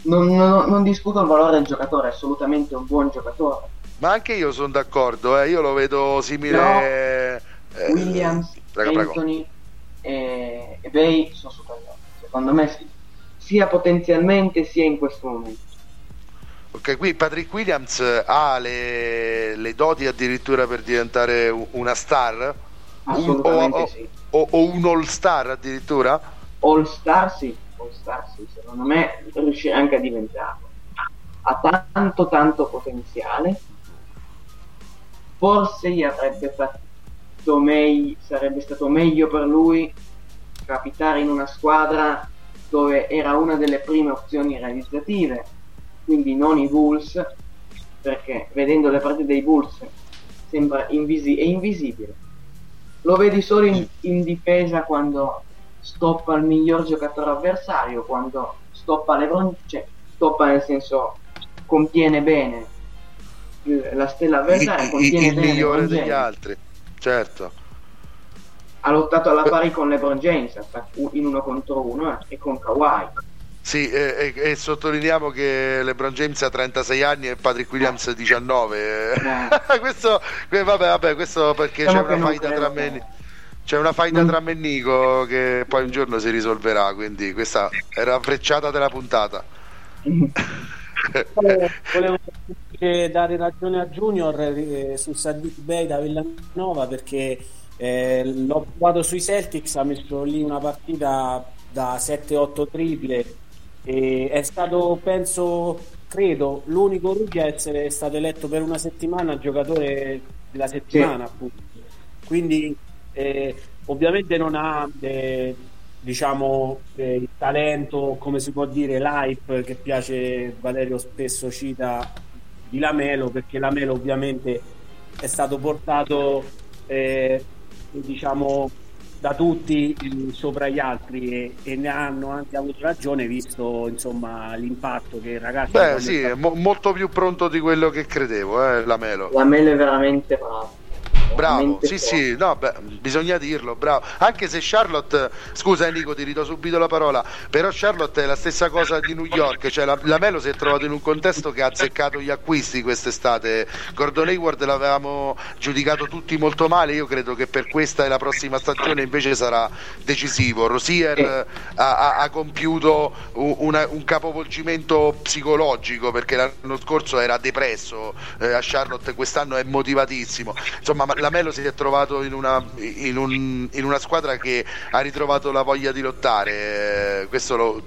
Non, non, non discuto il valore del giocatore, è assolutamente un buon giocatore. Ma anche io sono d'accordo, eh. Io lo vedo simile. No, eh, Williams, prego, Anthony prego. E, e Bey sono superiori, secondo me sì, sia potenzialmente sia in questo momento. Ok, qui Patrick Williams ha le, le doti addirittura per diventare una star? Assolutamente un, o, o, sì. O, o un all-star addirittura? All-star sì, all-star sì, secondo me riuscirà anche a diventarlo. Ha tanto tanto potenziale. Forse gli avrebbe fatto meglio, sarebbe stato meglio per lui capitare in una squadra dove era una delle prime opzioni realizzative, quindi non i Bulls, perché vedendo le partite dei Bulls sembra invisi- è invisibile. Lo vedi solo in, in difesa quando stoppa il miglior giocatore avversario, quando stoppa LeBron, cioè stoppa nel senso contiene bene la stella avversaria, contiene il bene migliore LeBron degli James. Altri, certo, ha lottato alla pari con LeBron James in uno contro uno e con Kawhi. Sì, e, e, e sottolineiamo che LeBron James ha trentasei anni e Patrick Williams diciannove. Eh. questo vabbè, vabbè, questo perché diciamo c'è una faida tra me che... c'è una faida non... tra me e Nico che poi un giorno si risolverà, quindi questa era la frecciata della puntata. Volevo dare ragione a Junior eh, su Saddiq Bey da Villanova, perché eh, l'ho provato sui Celtics, ha messo lì una partita da sette otto triple e è stato, penso, credo l'unico rookie a essere stato eletto per una settimana giocatore della settimana, sì. Appunto, quindi eh, ovviamente non ha eh, diciamo eh, il talento, come si può dire, l'hype che piace Valerio spesso cita di LaMelo, perché LaMelo ovviamente è stato portato eh, diciamo da tutti sopra gli altri, e, e ne hanno anche avuto ragione, visto insomma l'impatto che il ragazzo... Beh sì, è mo- molto più pronto di quello che credevo, eh, LaMelo. LaMelo è veramente bravo. Bravo, sì sì, no, beh, bisogna dirlo, bravo. Anche se Charlotte, scusa Enrico, ti ridò subito la parola, però Charlotte è la stessa cosa di New York, cioè la, LaMelo si è trovato in un contesto che ha azzeccato gli acquisti quest'estate. Gordon Hayward l'avevamo giudicato tutti molto male, io credo che per questa e la prossima stagione invece sarà decisivo. Rozier ha, ha, ha compiuto una, un capovolgimento psicologico, perché l'anno scorso era depresso eh, a Charlotte, quest'anno è motivatissimo, insomma LaMelo si è trovato in una, in, un, in una squadra che ha ritrovato la voglia di lottare. Questo lo,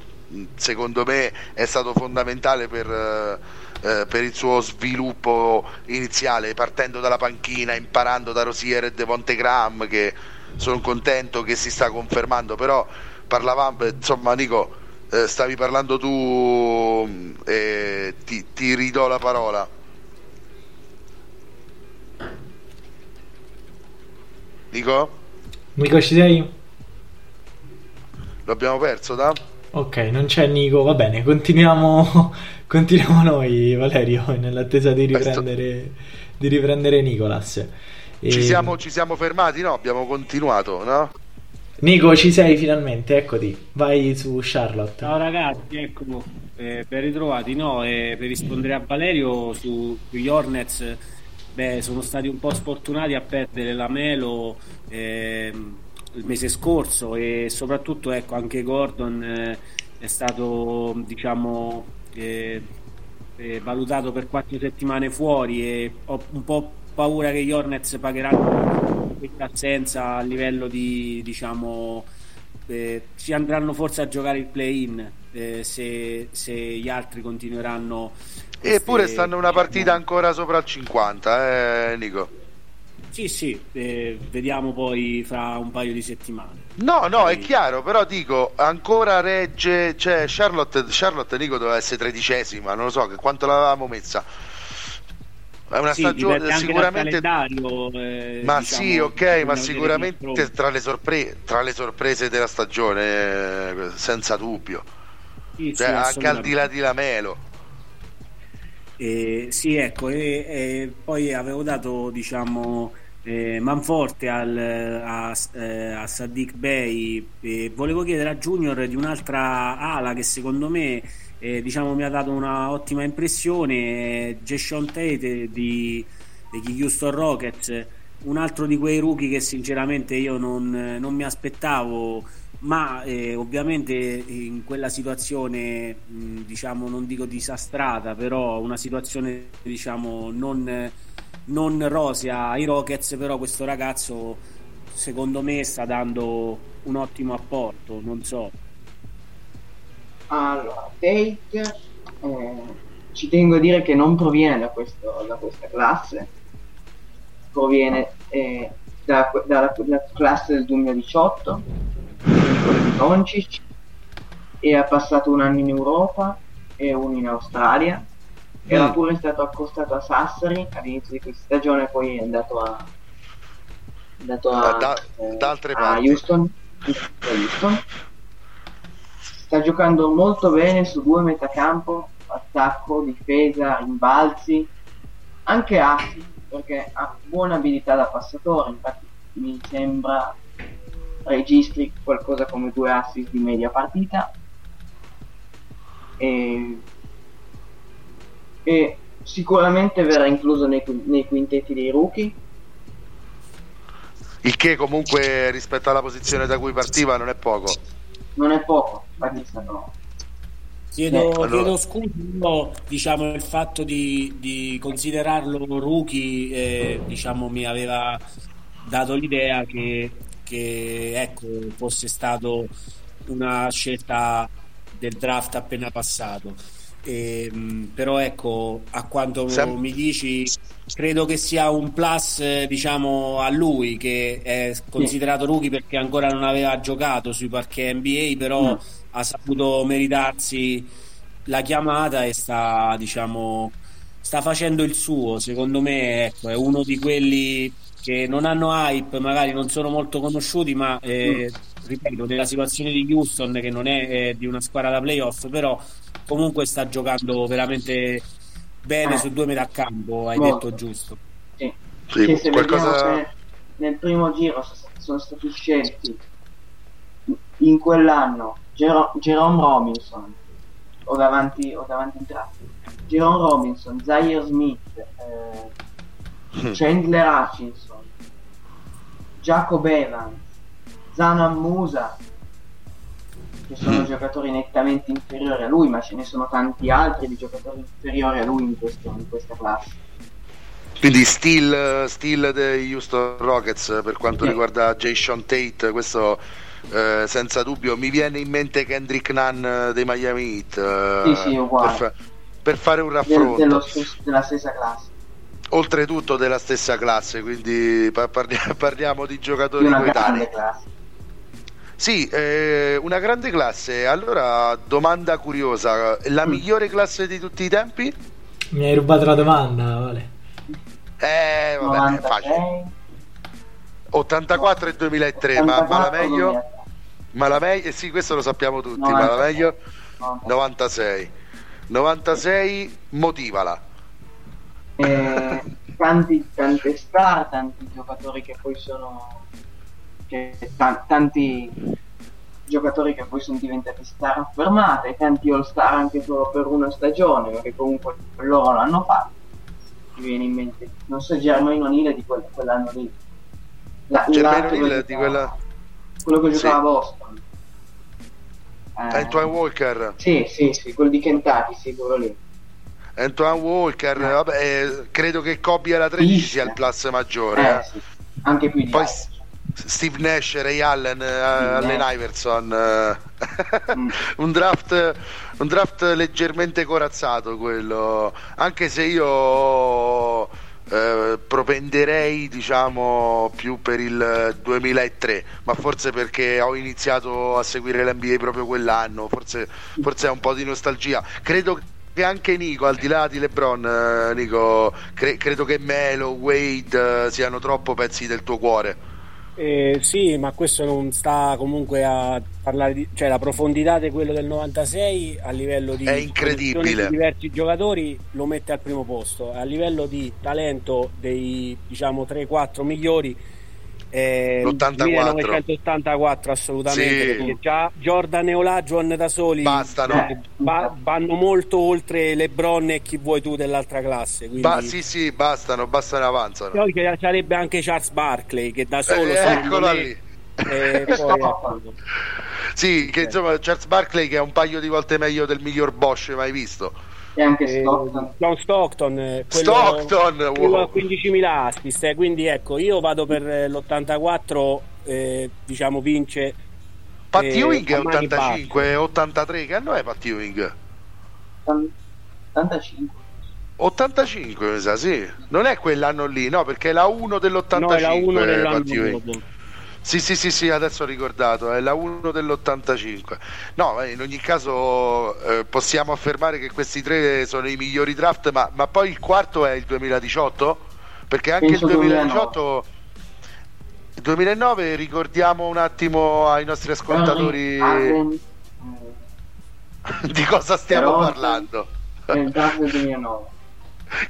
secondo me è stato fondamentale per, eh, per il suo sviluppo iniziale, partendo dalla panchina, imparando da Rozier e Devonte Graham, che sono contento che si sta confermando. Però parlavamo, insomma Nico, eh, stavi parlando tu, eh, ti, ti ridò la parola. Nico? Nico, ci sei? L'abbiamo perso, da? Ok, non c'è Nico, va bene, continuiamo continuiamo noi, Valerio, nell'attesa di riprendere di riprendere Nicolas. E... Ci siamo ci siamo fermati, no? Abbiamo continuato, no? Nico, ci sei finalmente, eccoti, vai su Charlotte. Ciao ragazzi, eccomo, eh, ben ritrovati, no? Eh, per rispondere a Valerio su sugli Hornets, beh, sono stati un po' sfortunati a perdere LaMelo eh, il mese scorso, e soprattutto ecco anche Gordon eh, è stato diciamo eh, eh, valutato per quattro settimane fuori, e ho un po' paura che gli Hornets pagheranno questa assenza a livello di diciamo eh, ci andranno forse a giocare il play-in eh, se, se gli altri continueranno. Eppure stanno una partita ancora sopra il cinquanta, eh, Nico? Sì, sì, eh, vediamo poi fra un paio di settimane. No, no, è chiaro, però dico, ancora regge, cioè Charlotte, Charlotte Nico doveva essere tredicesima, non lo so, che quanto l'avevamo messa? È una sì, stagione sicuramente eh, ma diciamo, sì ok ma sicuramente tra le, sorpre- tra le sorprese della stagione, eh, senza dubbio, sì, cioè, sì, anche al di là di LaMelo. Eh, sì, ecco, e, e poi avevo dato diciamo eh, manforte al, a, a Saddiq Bey, e volevo chiedere a Junior di un'altra ala che secondo me eh, diciamo mi ha dato una ottima impressione, Jason Tate di, di Houston Rockets, un altro di quei rookie che sinceramente io non, non mi aspettavo, ma eh, ovviamente in quella situazione mh, diciamo non dico disastrata, però una situazione diciamo non, non rosea ai Rockets, però questo ragazzo secondo me sta dando un ottimo apporto, non so. Allora, Tate eh, ci tengo a dire che non proviene da, questo, da questa classe, proviene eh, da, da, dalla classe del duemiladiciotto di Doncic, e ha passato un anno in Europa e uno in Australia. Era pure stato accostato a Sassari all'inizio di questa stagione, poi è andato a andato a, da, eh, da altre a Houston, Houston. Sta giocando molto bene su due metacampo, attacco, difesa, rimbalzi, anche assi, perché ha buona abilità da passatore, infatti mi sembra registri qualcosa come due assist di media partita, e, e sicuramente verrà incluso nei, nei quintetti dei rookie, il che comunque rispetto alla posizione da cui partiva non è poco, non è poco infatti stanno... Chiedo, allora. chiedo scusa, no, diciamo il fatto di, di considerarlo rookie eh, diciamo mi aveva dato l'idea che che ecco fosse stato una scelta del draft appena passato, e, però ecco, a quanto Sem- mi dici, credo che sia un plus, diciamo, a lui, che è considerato rookie perché ancora non aveva giocato sui parquet N B A, però no. ha saputo meritarsi la chiamata e sta, diciamo, sta facendo il suo. Secondo me, ecco, è uno di quelli che non hanno hype, magari non sono molto conosciuti, ma eh, ripeto, nella situazione di Houston, che non è eh, di una squadra da playoff, però comunque sta giocando veramente bene ah. su due metà campo, hai molto. detto giusto. Sì, sì, sì, se qualcosa... Nel primo giro sono stati scelti in quell'anno Jer- Jerome Robinson, o davanti o davanti in draft, Jerome Robinson, Zaire Smith, eh, Chandler Hutchinson, Jacob Evans, Zana Musa, che sono mm. giocatori nettamente inferiori a lui, ma ce ne sono tanti altri di giocatori inferiori a lui in, questo, in questa classe. Quindi still, still dei Houston Rockets per quanto okay. riguarda Jason Tate, questo eh, senza dubbio. Mi viene in mente Kendrick Nunn dei Miami Heat, eh, sì, sì, per, fa- per fare un raffronto dello stesso, della stessa classe, oltretutto della stessa classe, quindi par- parliamo di giocatori di una coetanei. Sì, eh, una grande classe. Allora, domanda curiosa, la mm. migliore classe di tutti i tempi? Mi hai rubato la domanda, Vale. Eh, vabbè, novantasei è facile. ottantaquattro e duemilatré, ma, ma la meglio? Ma la meglio? Eh sì, questo lo sappiamo tutti, novantasei ma la meglio? novantasei novantasei motivala. Eh, tanti, tante star, tanti giocatori che poi sono... Che t- tanti giocatori che poi sono diventati star affermate, tanti all-star anche solo per una stagione, perché comunque loro l'hanno fatto. Viene in mente, non so, Jermaine O'Neal di quel, quell'anno lì, la, Jermaine O'Neal di quella, quello che giocava a sì. Boston, eh, Antoine Walker, sì sì sì, quello di Kentucky, sì, quello lì, Antoine Walker, no. Vabbè, eh, credo che Kobe alla tredici sia il plus maggiore, eh, eh. Sì. anche più di poi S- Steve Nash, Ray Allen, Steve Allen Nash. Iverson, mm. un draft un draft leggermente corazzato quello, anche se io eh, propenderei, diciamo, più per il duemilatré, ma forse perché ho iniziato a seguire l'N B A proprio quell'anno, forse forse è un po' di nostalgia. Credo che anche Nico, al di là di LeBron, eh, Nico, cre- credo che Melo, Wade eh, siano troppo pezzi del tuo cuore. Eh, sì, ma questo non sta comunque a parlare di, cioè la profondità di quello del novantasei a livello di, è incredibile, di diversi giocatori lo mette al primo posto, a livello di talento dei, diciamo, tre quattro migliori, eh, millenovecentottantaquattro assolutamente, sì. Perché già Jordan e Olajuwon da soli bastano, eh, ba- vanno molto oltre LeBron e chi vuoi tu dell'altra classe, quindi... ba- sì sì bastano bastano avanzano. Poi sarebbe anche Charles Barkley, che da solo, eh, eccola me, lì, eh, poi, eh, sì, che insomma Charles Barkley, che è un paio di volte meglio del miglior Bosch mai visto, e anche Stockton, John Stockton, quello, Stockton, quello wow. a quindicimila assist, eh, quindi ecco, io vado per l'ottantaquattro, eh, diciamo vince Pat Ewing, eh, ottantacinque ottantatré, che anno è Pat Ewing? ottantacinque ottantacinque mi sa, sì, non è quell'anno lì, no, perché è la uno dell'ottantacinque, no, è la uno dell'anno. Sì, sì, sì, sì, adesso ho ricordato, è la uno dell'ottantacinque. No, in ogni caso eh, possiamo affermare che questi tre sono i migliori draft, ma, ma poi il quarto è il duemiladiciotto? Perché anche Penso il duemiladiciotto duemilanove duemilanove ricordiamo un attimo ai nostri ascoltatori Harry, Harry. di cosa stiamo Harry. parlando. Il draft del duemilanove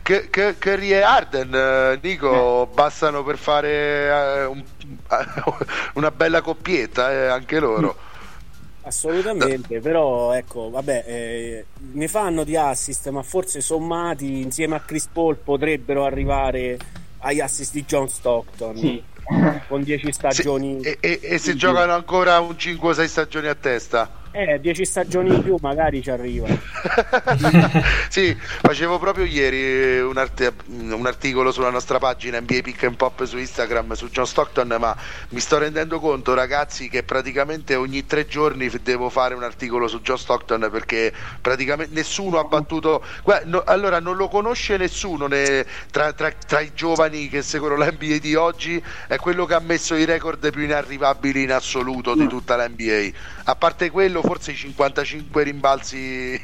Che, che, Curry e Harden, Nico, bastano per fare eh, un, una bella coppietta, eh, anche loro assolutamente, no. Però ecco, vabbè, eh, ne fanno di assist, ma forse sommati insieme a Chris Paul potrebbero arrivare agli assist di John Stockton, sì. con dieci stagioni, sì. e, e, e se giocano ancora un cinque o sei stagioni a testa. Eh, dieci stagioni in più magari ci arriva. Sì, facevo proprio ieri un, art- un articolo sulla nostra pagina N B A Pick and Pop su Instagram su John Stockton, ma mi sto rendendo conto, ragazzi, che praticamente ogni tre giorni devo fare un articolo su John Stockton, perché praticamente nessuno ha battuto, guarda, no, allora non lo conosce nessuno, né, tra, tra, tra i giovani che seguono la N B A di oggi è quello che ha messo i record più inarrivabili in assoluto di tutta la N B A, a parte quello forse i cinquantacinque rimbalzi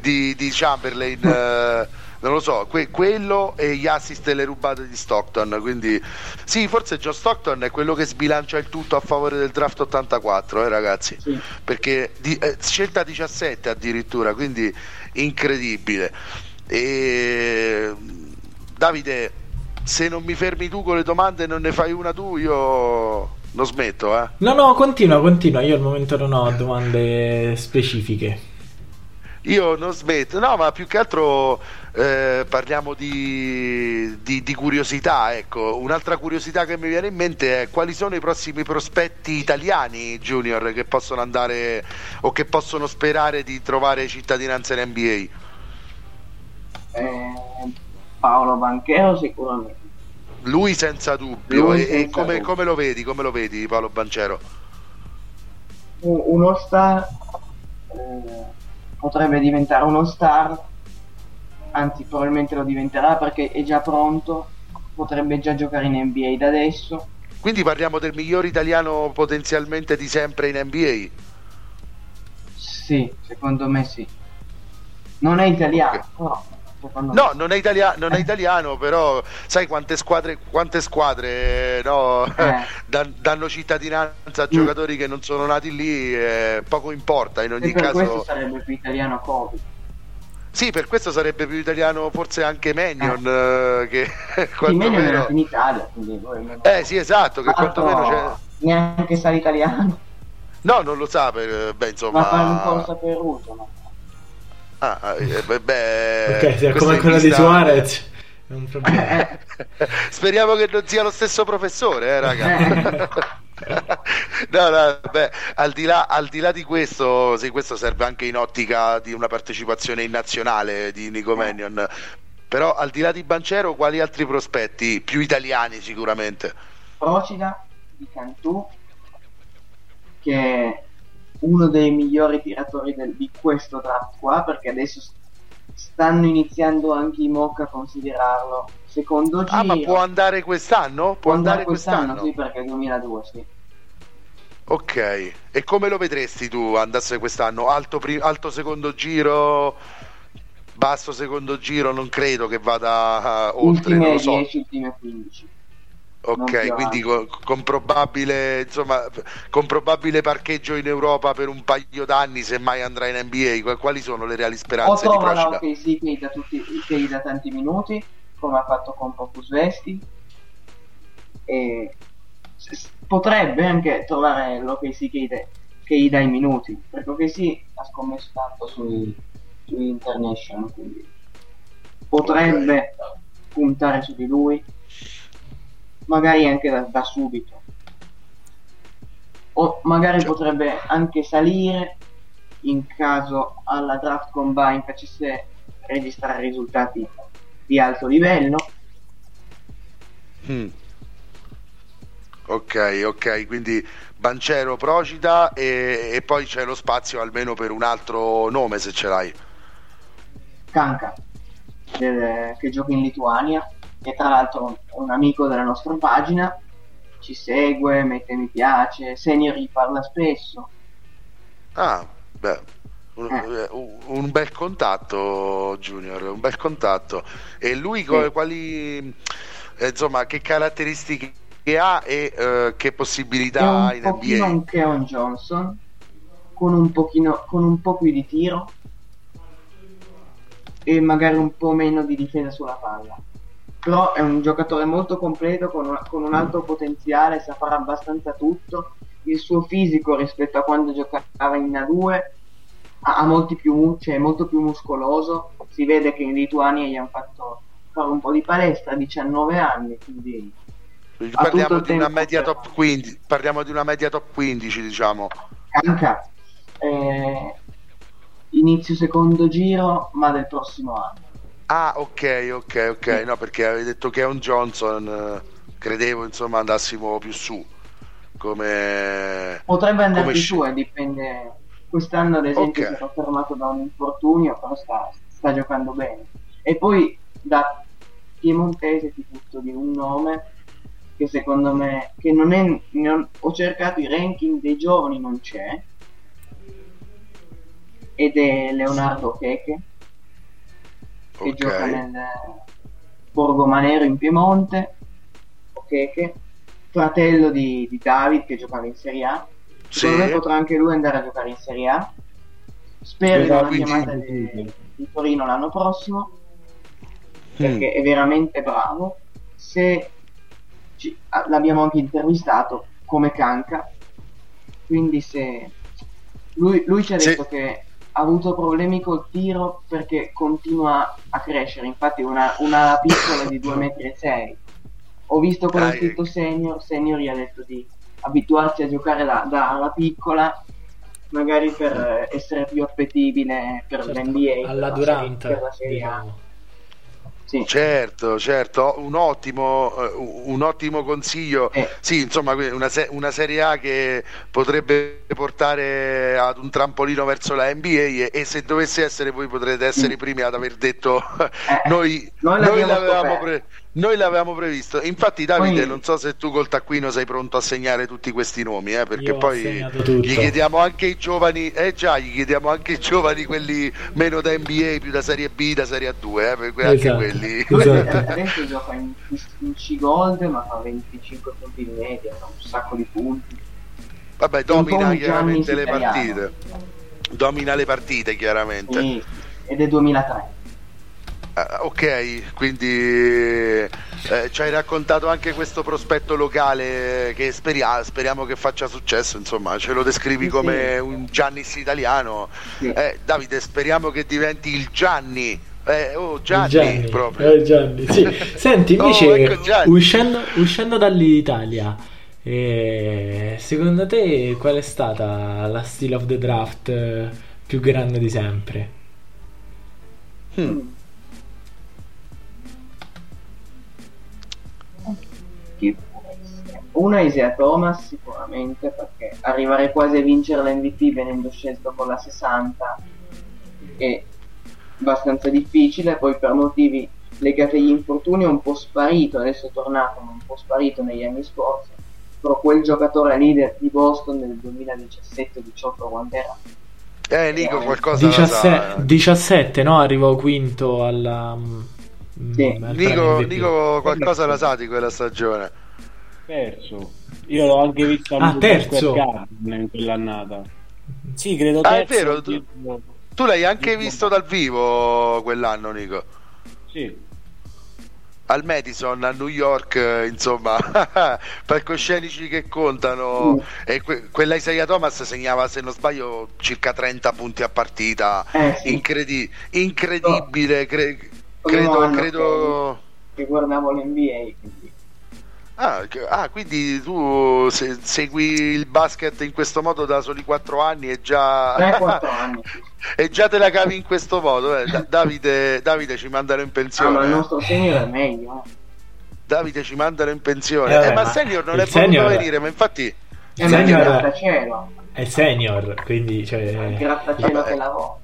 di, di Chamberlain, eh, non lo so, que- quello e gli assist e le rubate di Stockton, quindi sì, forse John Stockton è quello che sbilancia il tutto a favore del draft ottantaquattro, eh, ragazzi, sì. Perché di, eh, scelta diciassette addirittura, quindi incredibile. E Davide, se non mi fermi tu con le domande, non ne fai una tu, io non smetto, eh? No, no, continua, continua. Io al momento non ho domande specifiche. Io non smetto, no, ma più che altro eh, parliamo di, di, di curiosità, ecco. Un'altra curiosità che mi viene in mente è quali sono i prossimi prospetti italiani, Junior, che possono andare o che possono sperare di trovare cittadinanza in N B A? Eh, Paolo Banchero sicuramente. Lui senza dubbio. Lui e senza come, dubbio. Come lo vedi? Come lo vedi, Paolo Banchero? Uno star, eh, potrebbe diventare uno star, anzi probabilmente lo diventerà perché è già pronto, potrebbe già giocare in N B A da adesso. Quindi parliamo del miglior italiano potenzialmente di sempre in N B A? Sì, secondo me sì. Non è italiano, okay. Però no, non è, italia- non è italiano, però sai quante squadre, quante squadre no, eh. dan- danno cittadinanza a giocatori mm. che non sono nati lì, eh, poco importa in ogni e per caso. Questo sarebbe più italiano Covid. Sì, per questo sarebbe più italiano forse anche Mannion, eh. che quantomeno sì, era in Italia, quindi non... Eh sì, esatto, che quantomeno c'è... neanche sa l'italiano. No, non lo sa per beh, insomma. Ma fa un po' lo saperuto, no? Ah, beh, beh, ok, come quella di Suarez è un problema. Speriamo che non sia lo stesso professore, eh, raga. No, no, beh, al di là, al di là di questo, sì, questo serve anche in ottica di una partecipazione in nazionale di Nico Mannion. Però al di là di Banchero, quali altri prospetti più italiani sicuramente? Procida di Cantù, che uno dei migliori tiratori del, di questo draft qua, perché adesso stanno iniziando anche i mock a considerarlo secondo giro. Ah, ma può andare quest'anno? Può, può andare, andare quest'anno, quest'anno? Sì, perché è duemiladue, sì. Ok, e come lo vedresti tu andasse quest'anno? Alto, pri- alto secondo giro, basso secondo giro, non credo che vada uh, oltre, non lo so. dieci, ultime quindici. Ok, quindi con, con probabile, insomma, con probabile parcheggio in Europa per un paio d'anni, se mai andrà in N B A. Quali sono le reali speranze di Procida? Che sì, che gli dà tutti, che gli dà tanti minuti, come ha fatto con Popusvesti, e potrebbe anche trovare l'O K C che gli dà, che gli dà i minuti, perché O K C ha scommesso tanto sui, sui international, quindi potrebbe okay. puntare su di lui. Magari anche da, da subito, o magari cioè. potrebbe anche salire in caso alla draft combine facesse registrare risultati di alto livello. mm. Ok, ok, quindi Banchero, Procida e, e poi c'è lo spazio almeno per un altro nome, se ce l'hai. Kanka del, che gioca in Lituania, che tra l'altro un amico della nostra pagina, ci segue, mette mi piace, Seniori parla spesso. Ah, beh, un, eh. un bel contatto, Junior, un bel contatto. E lui sì. co- quali, eh, insomma, che caratteristiche ha e eh, che possibilità ha in N B A? Un pochino un Keon Johnson, con un pochino, con un po' più di tiro e magari un po' meno di difesa sulla palla. Però è un giocatore molto completo, con un, con un alto potenziale, sa fare abbastanza tutto. Il suo fisico rispetto a quando giocava in A due ha, ha molti più, cioè, è molto più muscoloso. Si vede che in Lituania gli hanno fatto fare un po' di palestra, diciannove anni, quindi parliamo di una media top quindici, parliamo di una media top quindici, diciamo. Anche eh, inizio secondo giro, ma del prossimo anno. Ah, ok, ok, ok. No, perché avevi detto che è un Johnson, credevo insomma andassimo più su. Come potrebbe andare più su, eh, dipende. Quest'anno ad esempio okay. sarà fermato da un infortunio, però sta, sta giocando bene. E poi da piemontese ti butto di un nome che secondo me, che non è, non, ho cercato i ranking dei giovani, non c'è, ed è Leonardo Cheche, che okay. gioca nel Borgomanero in Piemonte. Cheche, fratello di, di David, che giocava in Serie A, secondo sì. me potrà anche lui andare a giocare in Serie A, spero in una chiamata di, di Torino l'anno prossimo, perché mm. è veramente bravo. Se ci, l'abbiamo anche intervistato come Canca, quindi se lui, lui ci ha detto sì. che ha avuto problemi col tiro perché continua a crescere, infatti una, una piccola di due metri e sei. Ho visto quello scritto senior, senior gli ha detto di abituarsi a giocare da, da alla piccola, magari per essere più appetibile per certo, l'N B A, alla per Durant, la serie, per la serie. Sì. Certo, certo, un ottimo, un ottimo consiglio. Eh. Sì, insomma, una, se- una Serie A che potrebbe portare ad un trampolino verso la N B A, e, e se dovesse essere, voi potrete essere mm. i primi ad aver detto eh. noi, noi, noi, l'avevamo pre- noi l'avevamo previsto. Infatti, Davide, poi... non so se tu col taccuino sei pronto a segnare tutti questi nomi, eh, perché Io poi gli chiediamo anche i giovani, eh già, gli chiediamo anche i giovani, quelli meno da N B A, più da Serie B, da Serie A due, eh, per anche esatto. quelli. Lì. Lui adesso gioca in, in C-Gold, ma fa venticinque punti in media, fa un sacco di punti. Vabbè, domina chiaramente le partite. Domina le partite chiaramente. Sì, ed è duemilatré. Ah, ok, quindi eh, ci hai raccontato anche questo prospetto locale che speria- speriamo che faccia successo, insomma, ce lo descrivi sì, come sì. un Giannis italiano. Sì. Eh, Davide, speriamo che diventi il Gianni. Eh, oh, Gianni, Gianni proprio. Eh, Gianni, sì. Senti, invece, oh, ecco Gianni. uscendo, uscendo dall'Italia, eh, secondo te qual è stata la steal of the draft eh, più grande di sempre? Hmm. Che può essere? Una Isaiah Thomas sicuramente, perché arrivare quasi a vincere l'M V P venendo scelto con la sessanta e abbastanza difficile, poi per motivi legati agli infortuni è un po' sparito, adesso è tornato ma un po' sparito negli anni scorsi, però quel giocatore leader di Boston del duemiladiciassette diciotto quando era? Eh, Nico, qualcosa diciassette, diciassette, no? Arrivò quinto alla... Sì. Mh, Nico, Nico qualcosa la sa di quella stagione? Terzo. Io l'ho anche visto a ah, terzo in quell'annata. Sì, credo terzo. Ah, è vero, tu... Tu l'hai anche visto dal vivo quell'anno, Nico? Sì. Al Madison, a New York, insomma, palcoscenici che contano. Mm. E que- quella Isaiah Thomas segnava, se non sbaglio, circa trenta punti a partita. Eh, sì. Incredi- incredibile, cre- credo... credo... Che, che guardavo l'N B A, quindi... Ah, ah, quindi tu se, segui il basket in questo modo da soli quattro anni e già tre quattro anni e già te la cavi in questo modo, eh. da- Davide, Davide ci mandano in pensione. Ah, ma il nostro senior è meglio. Davide ci mandano in pensione. Eh, eh, ma senior non è senior... potuto venire, ma infatti è senior... il grattacielo. È senior, quindi cioè il grattacielo che lavora.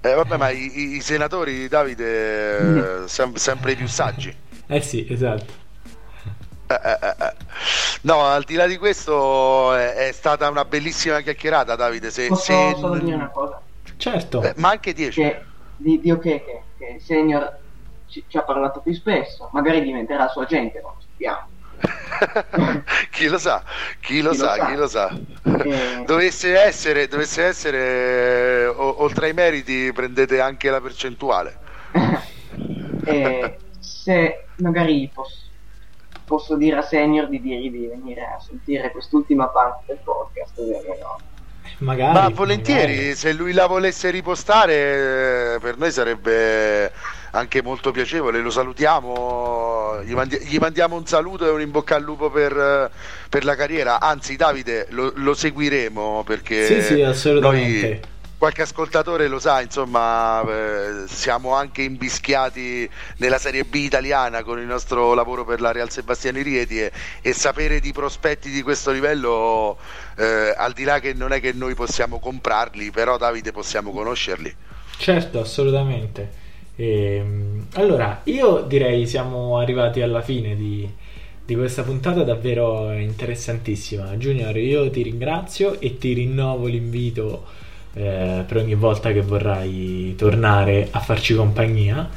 Eh, vabbè, ma i, i senatori, Davide, mm. sem- sempre più saggi. Eh sì, esatto. No, al di là di questo è stata una bellissima chiacchierata, Davide. Se, Posso se... solo dire una cosa? Certo. Eh, ma anche dieci. Che, di, di okay, che, che Senior ci, ci ha parlato più spesso, magari diventerà sua gente, non lo sappiamo. Chi lo sa, chi lo chi sa, lo chi lo sa. Eh... Dovesse essere, dovesse essere o, oltre ai meriti prendete anche la percentuale. eh, se magari posso posso dire a Senior di dirgli di venire a sentire quest'ultima parte del podcast, no? Magari, ma volentieri, magari. Se lui la volesse ripostare per noi sarebbe anche molto piacevole, lo salutiamo no, gli, mandi- gli mandiamo un saluto e un in bocca al lupo per, per la carriera. Anzi, Davide, lo, lo seguiremo, perché sì, sì, assolutamente. Noi, qualche ascoltatore lo sa, insomma, eh, siamo anche imbischiati nella Serie B italiana con il nostro lavoro per la Real Sebastiani Rieti, e, e sapere di prospetti di questo livello, eh, al di là che non è che noi possiamo comprarli, però Davide possiamo conoscerli. Certo, assolutamente. E, allora, io direi siamo arrivati alla fine di, di questa puntata davvero interessantissima. Junior, io ti ringrazio e ti rinnovo l'invito, eh, per ogni volta che vorrai tornare a farci compagnia.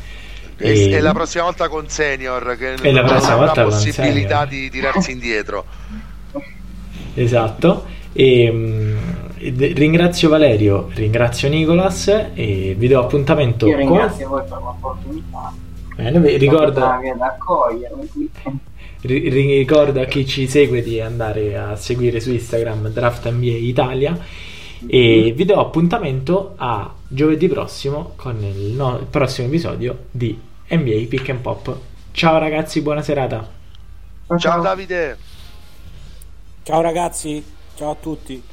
E, e la prossima volta con Senior, che non avrà la possibilità di tirarsi indietro. Esatto. E ringrazio Valerio, ringrazio Nicolas e vi do appuntamento. Io ringrazio con... voi per l'opportunità. Bene, ricorda... ricorda a chi ci segue di andare a seguire su Instagram Draft N B A Italia, e vi do appuntamento a giovedì prossimo con il, no... il prossimo episodio di N B A Pick and Pop. Ciao ragazzi, buona serata. Ciao, ciao Davide. Ciao ragazzi, ciao a tutti.